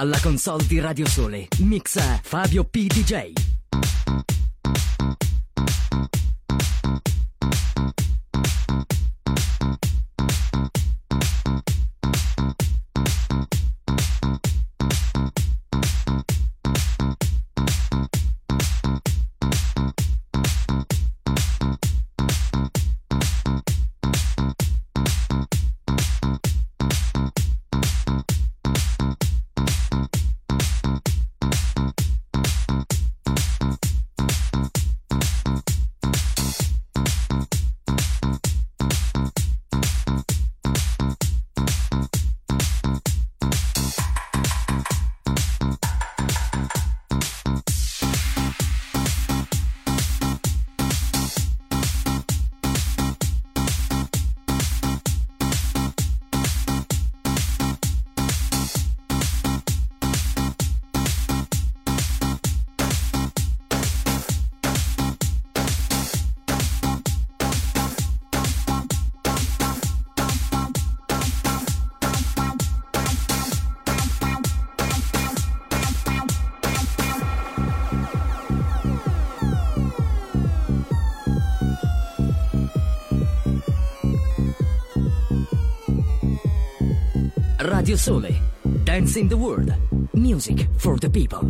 Alla console di Radio Sole mixa Fabio P. DJ. Radio Sole, Dance in the World, music for the people.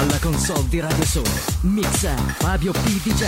Alla console di Radio Sole, mixa Fabio P. DJ.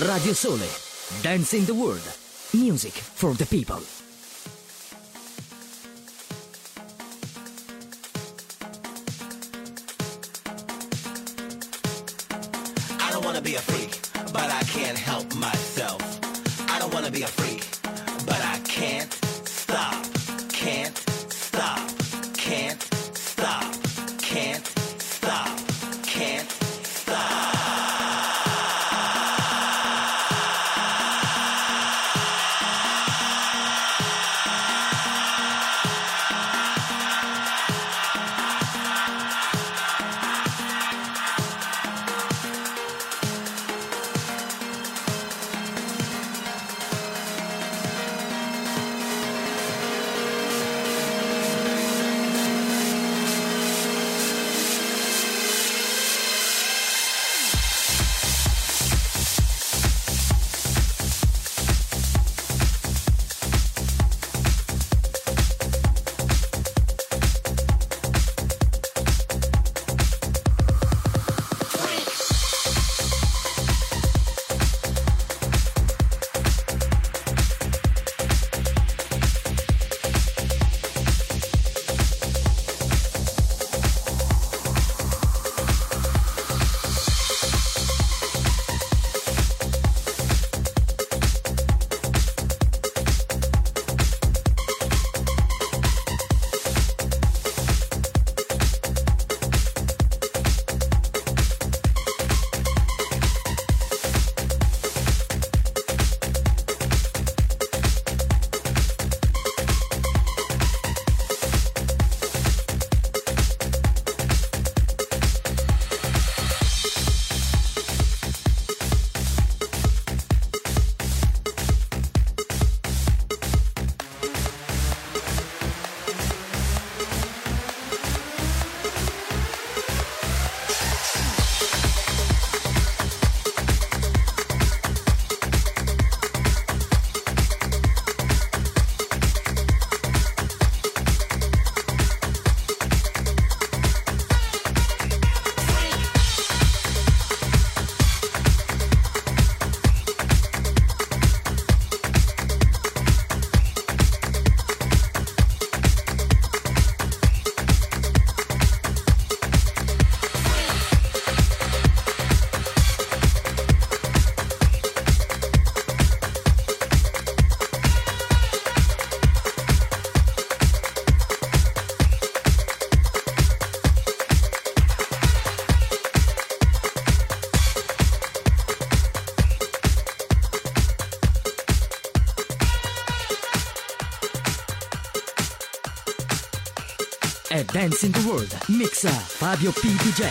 Radio Sole, Dance in the World, music for the people. I don't want to be a freak, but I can't help myself. I don't want to be a freak, but I can't stop, can't stop, can't stop, can't stop, can't stop. è Dance in the World, mixa Fabio P. DJ.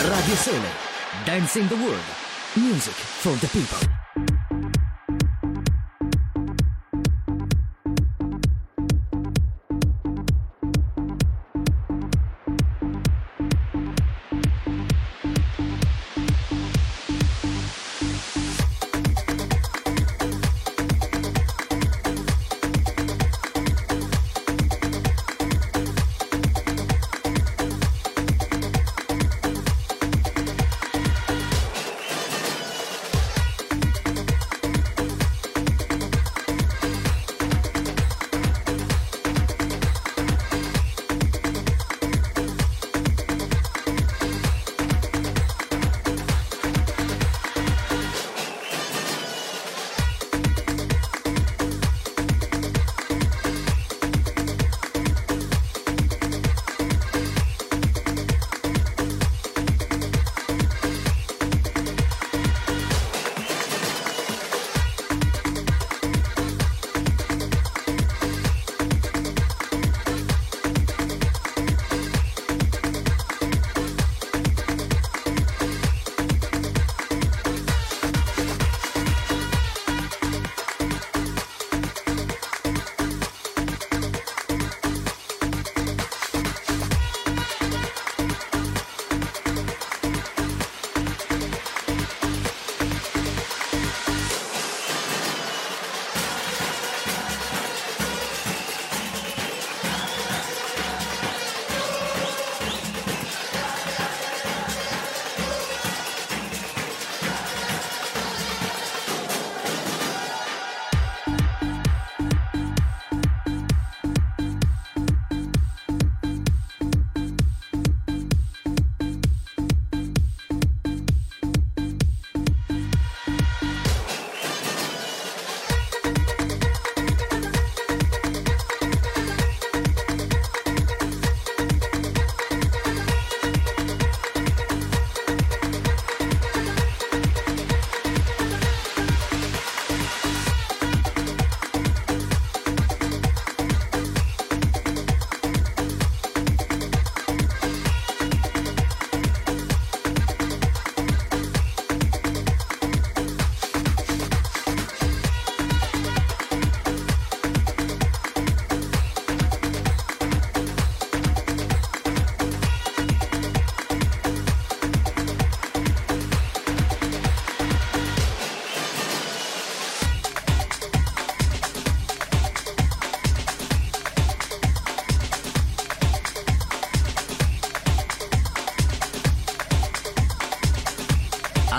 Radio Sole, Dance in the World, music for the people.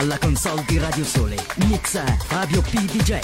Alla console di Radio Sole, mixa Fabio P. DJ.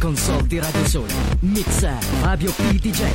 console di Radio Sole, mixer Fabio P. DJ.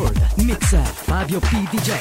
World, Mixer, Fabio P. DJ.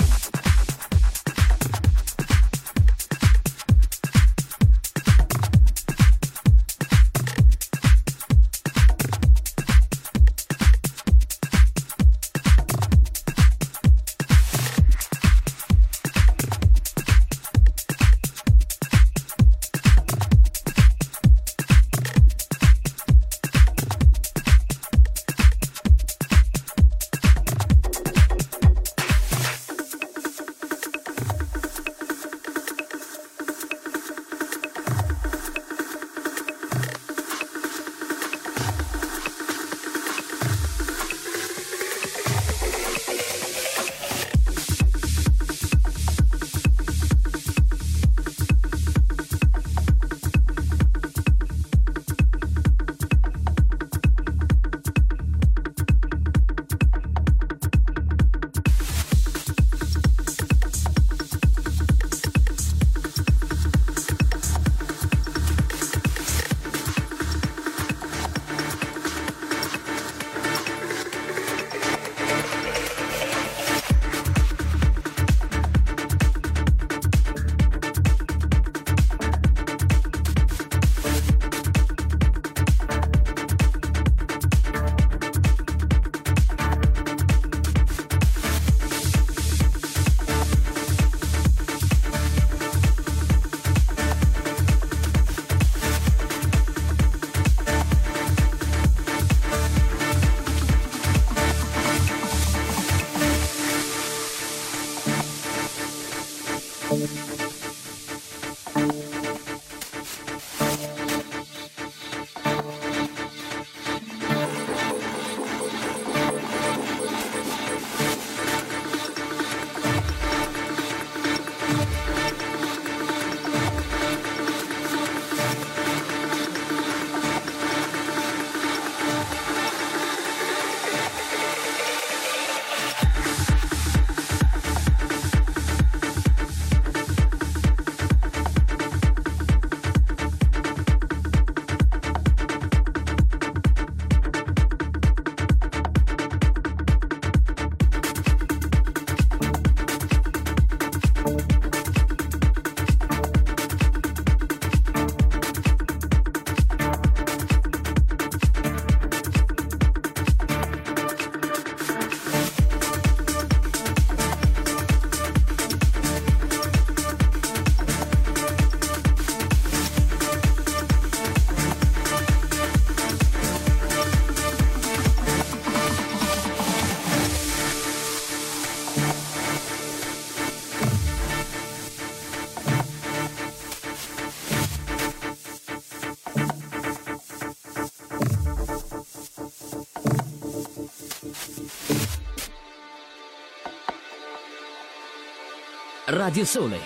Radio Sole,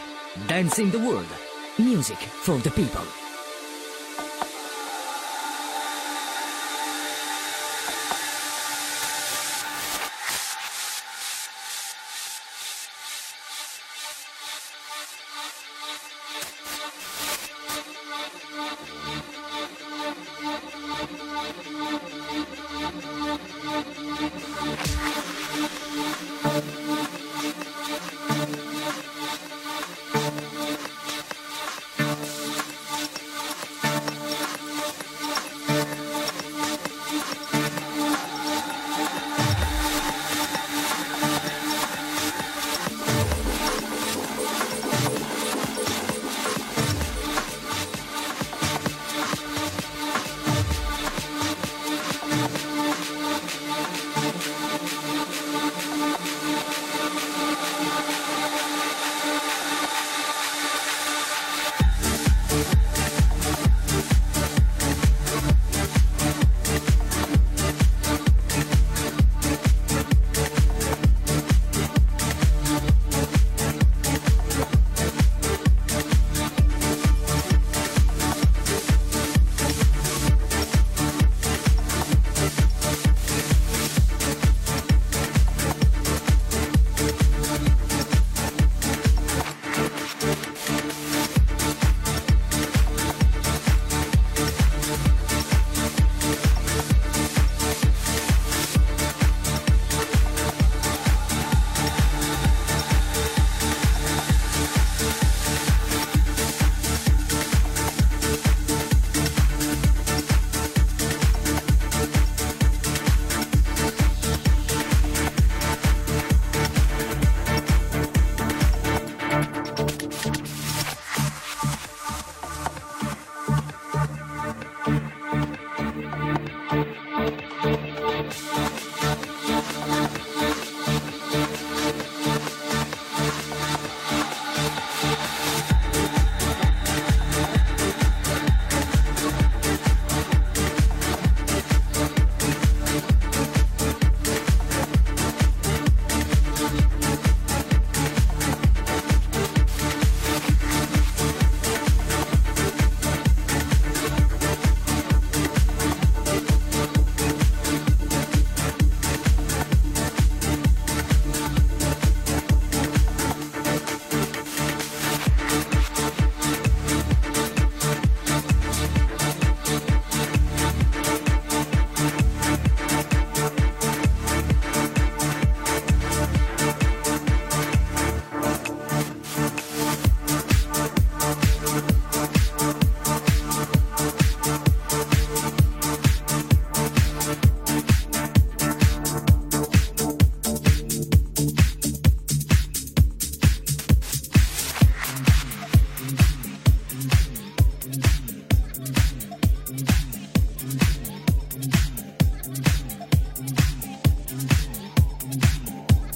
Dance in the World, music for the people.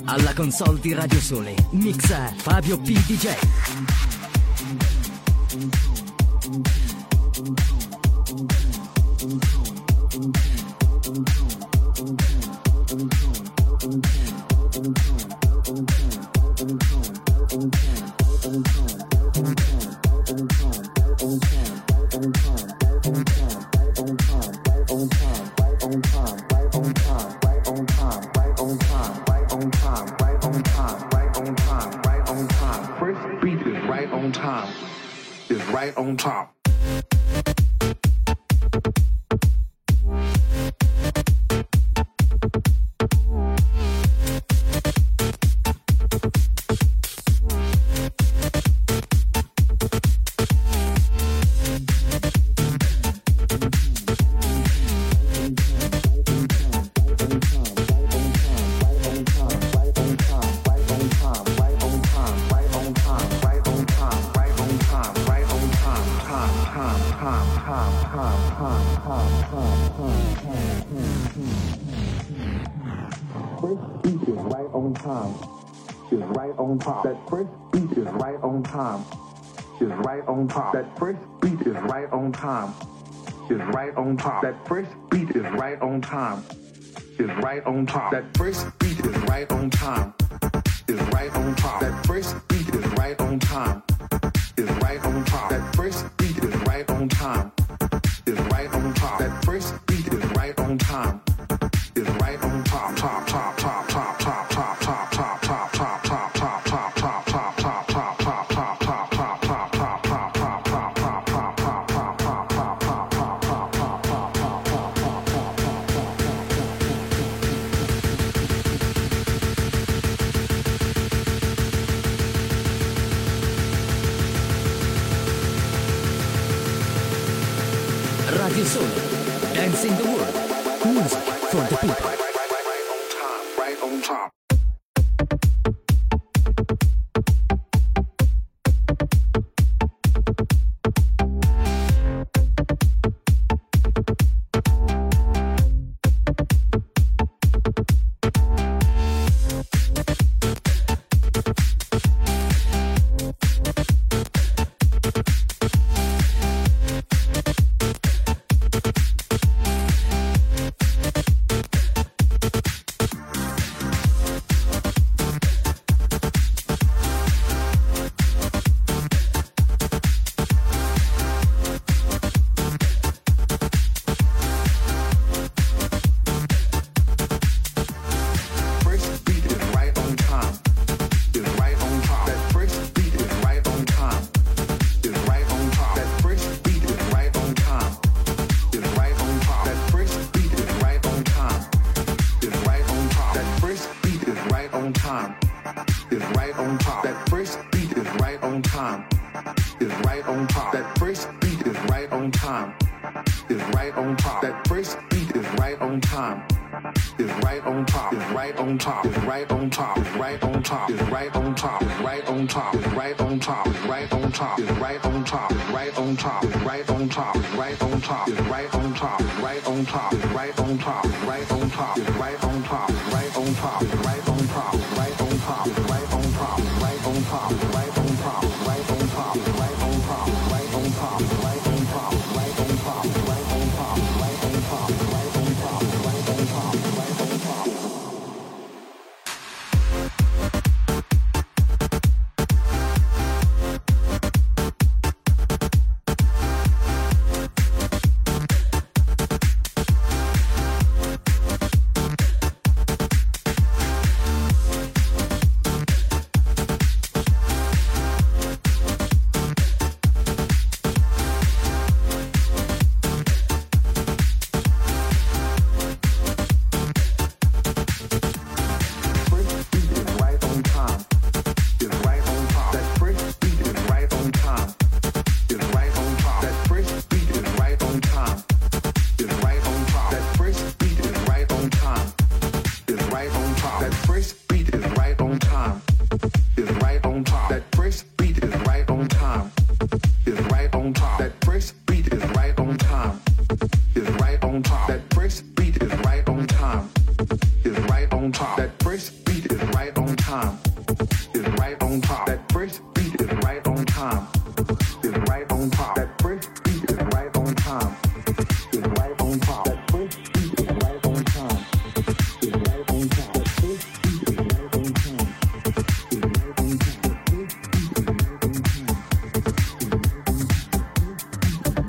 Alla console di Radio Sole, mixa Fabio P. DJ. Radio Sole, dancing the world, music for the people. Right on top. is right on time, is right on top. That first beat is right on time, is right on top. That first beat is right on time, is right on top. That first beat is right on time, is right on top. That first beat is right on time, is right on top. That first beat is right on time, is right on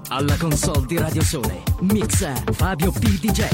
top. Alla console di Radio Sole, mix Fabio P. DJ.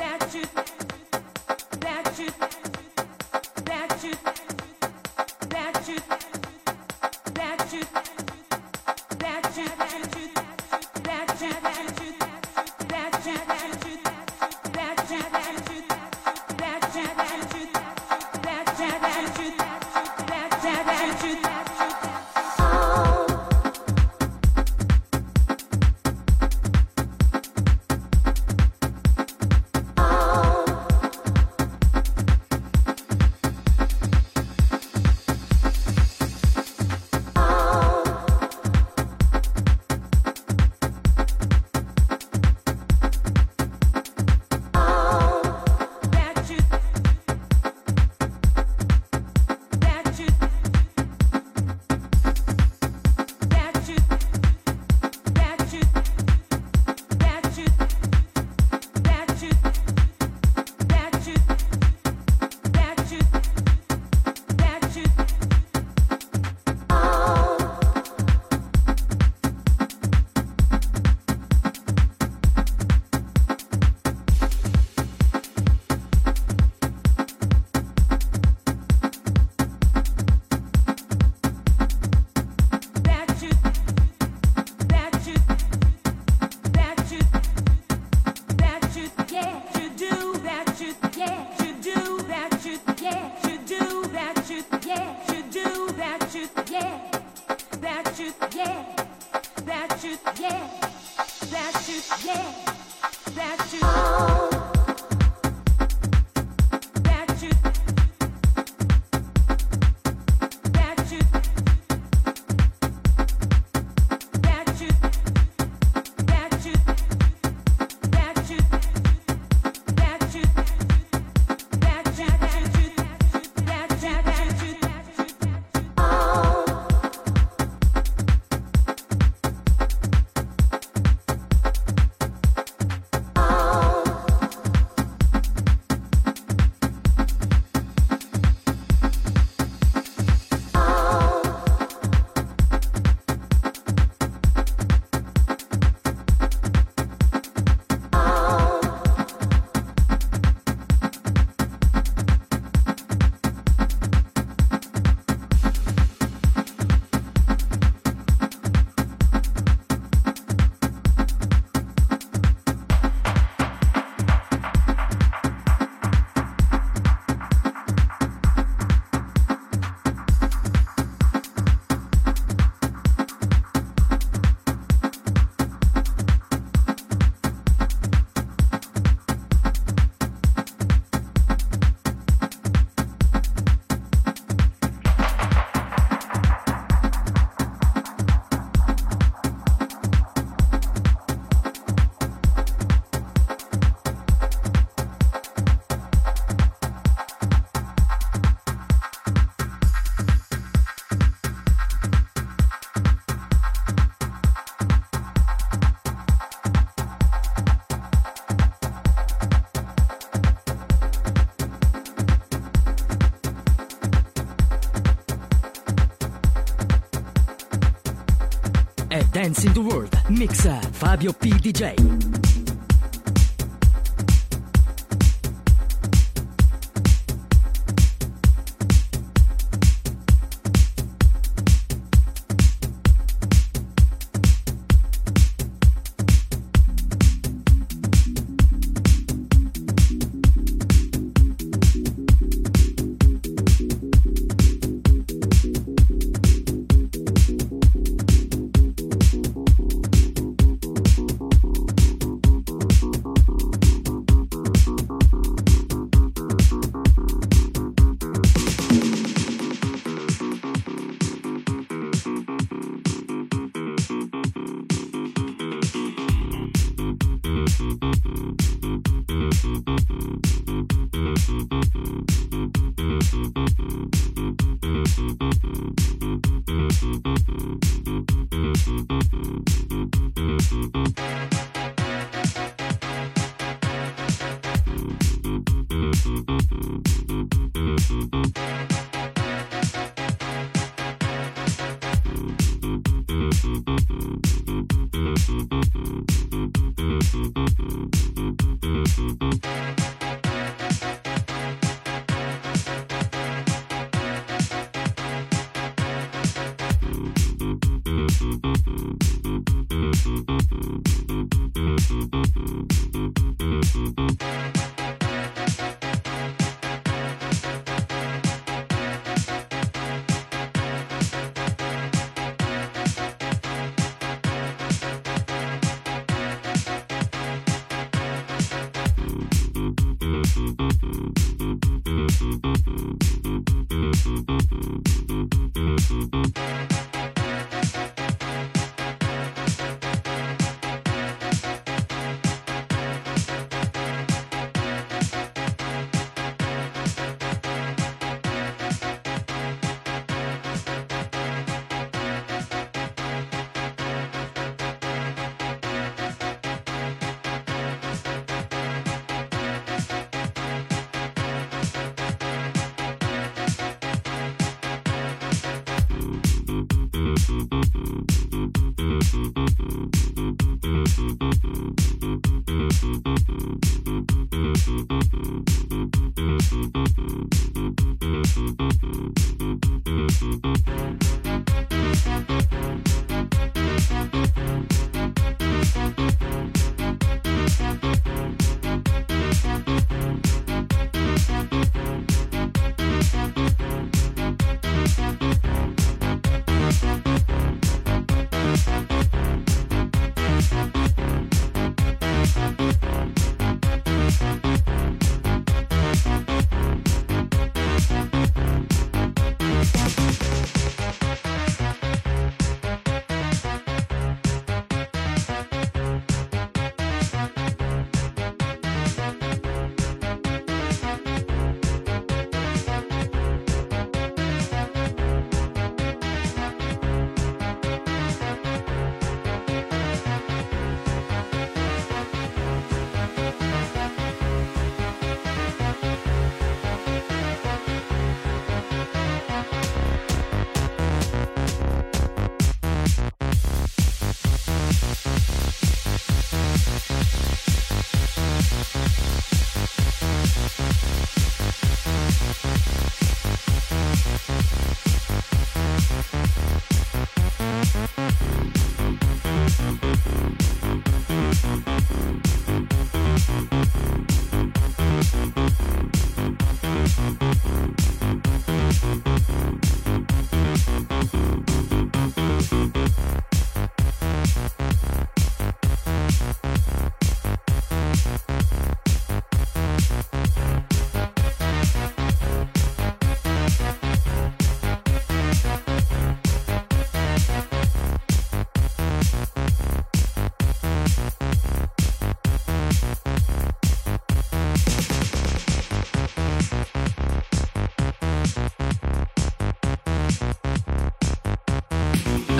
That you Dance in the World, mixa Fabio P. DJ.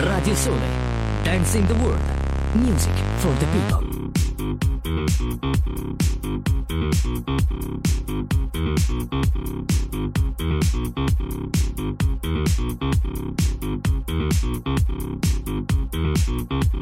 Radio Sole, Dance in the World, music for the people.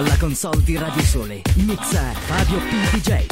Alla console di Radio Sole, mixa Fabio PDJ.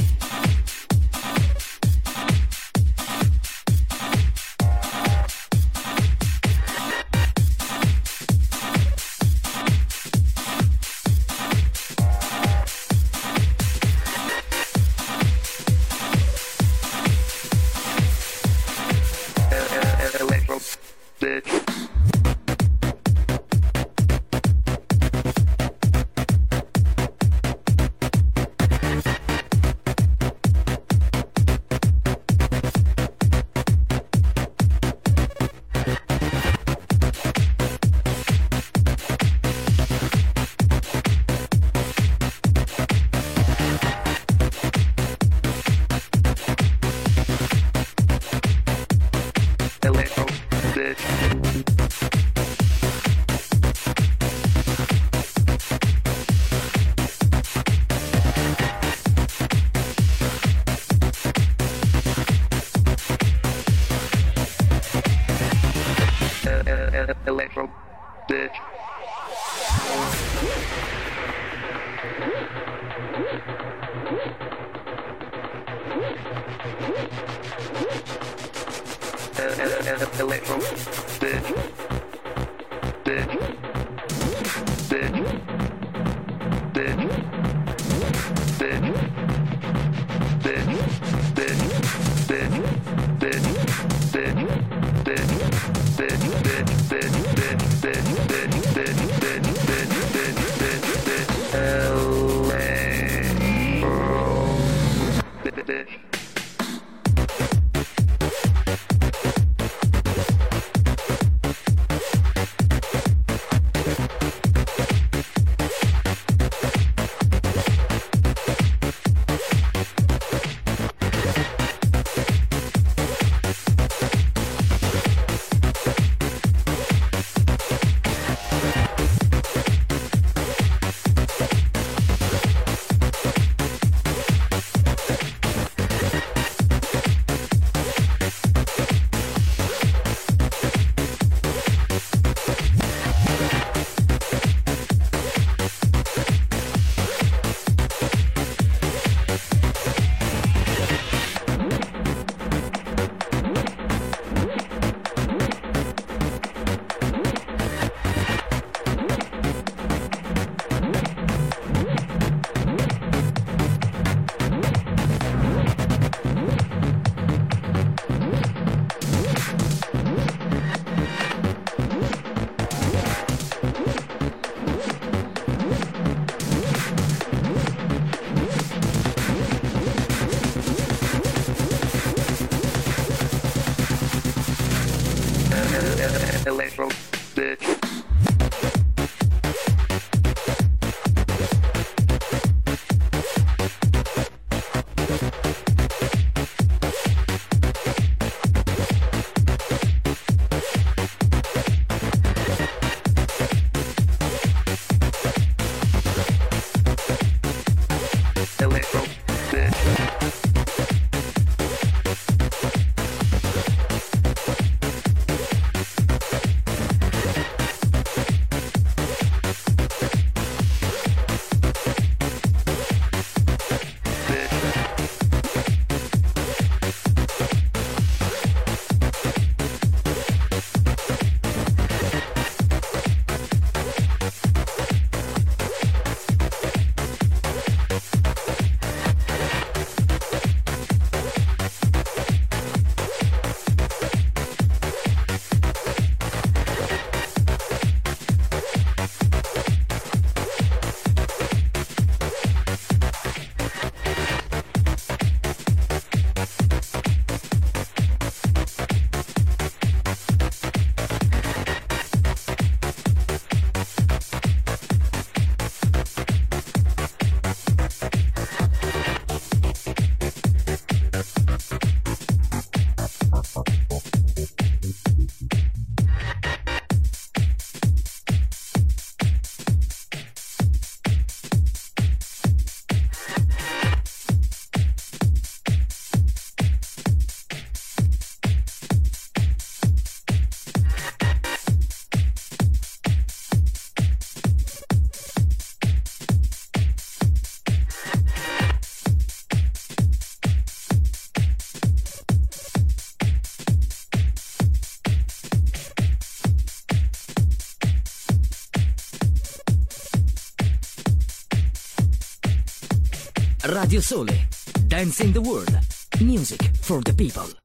Radio Sole, Dance in the World, Music for the People.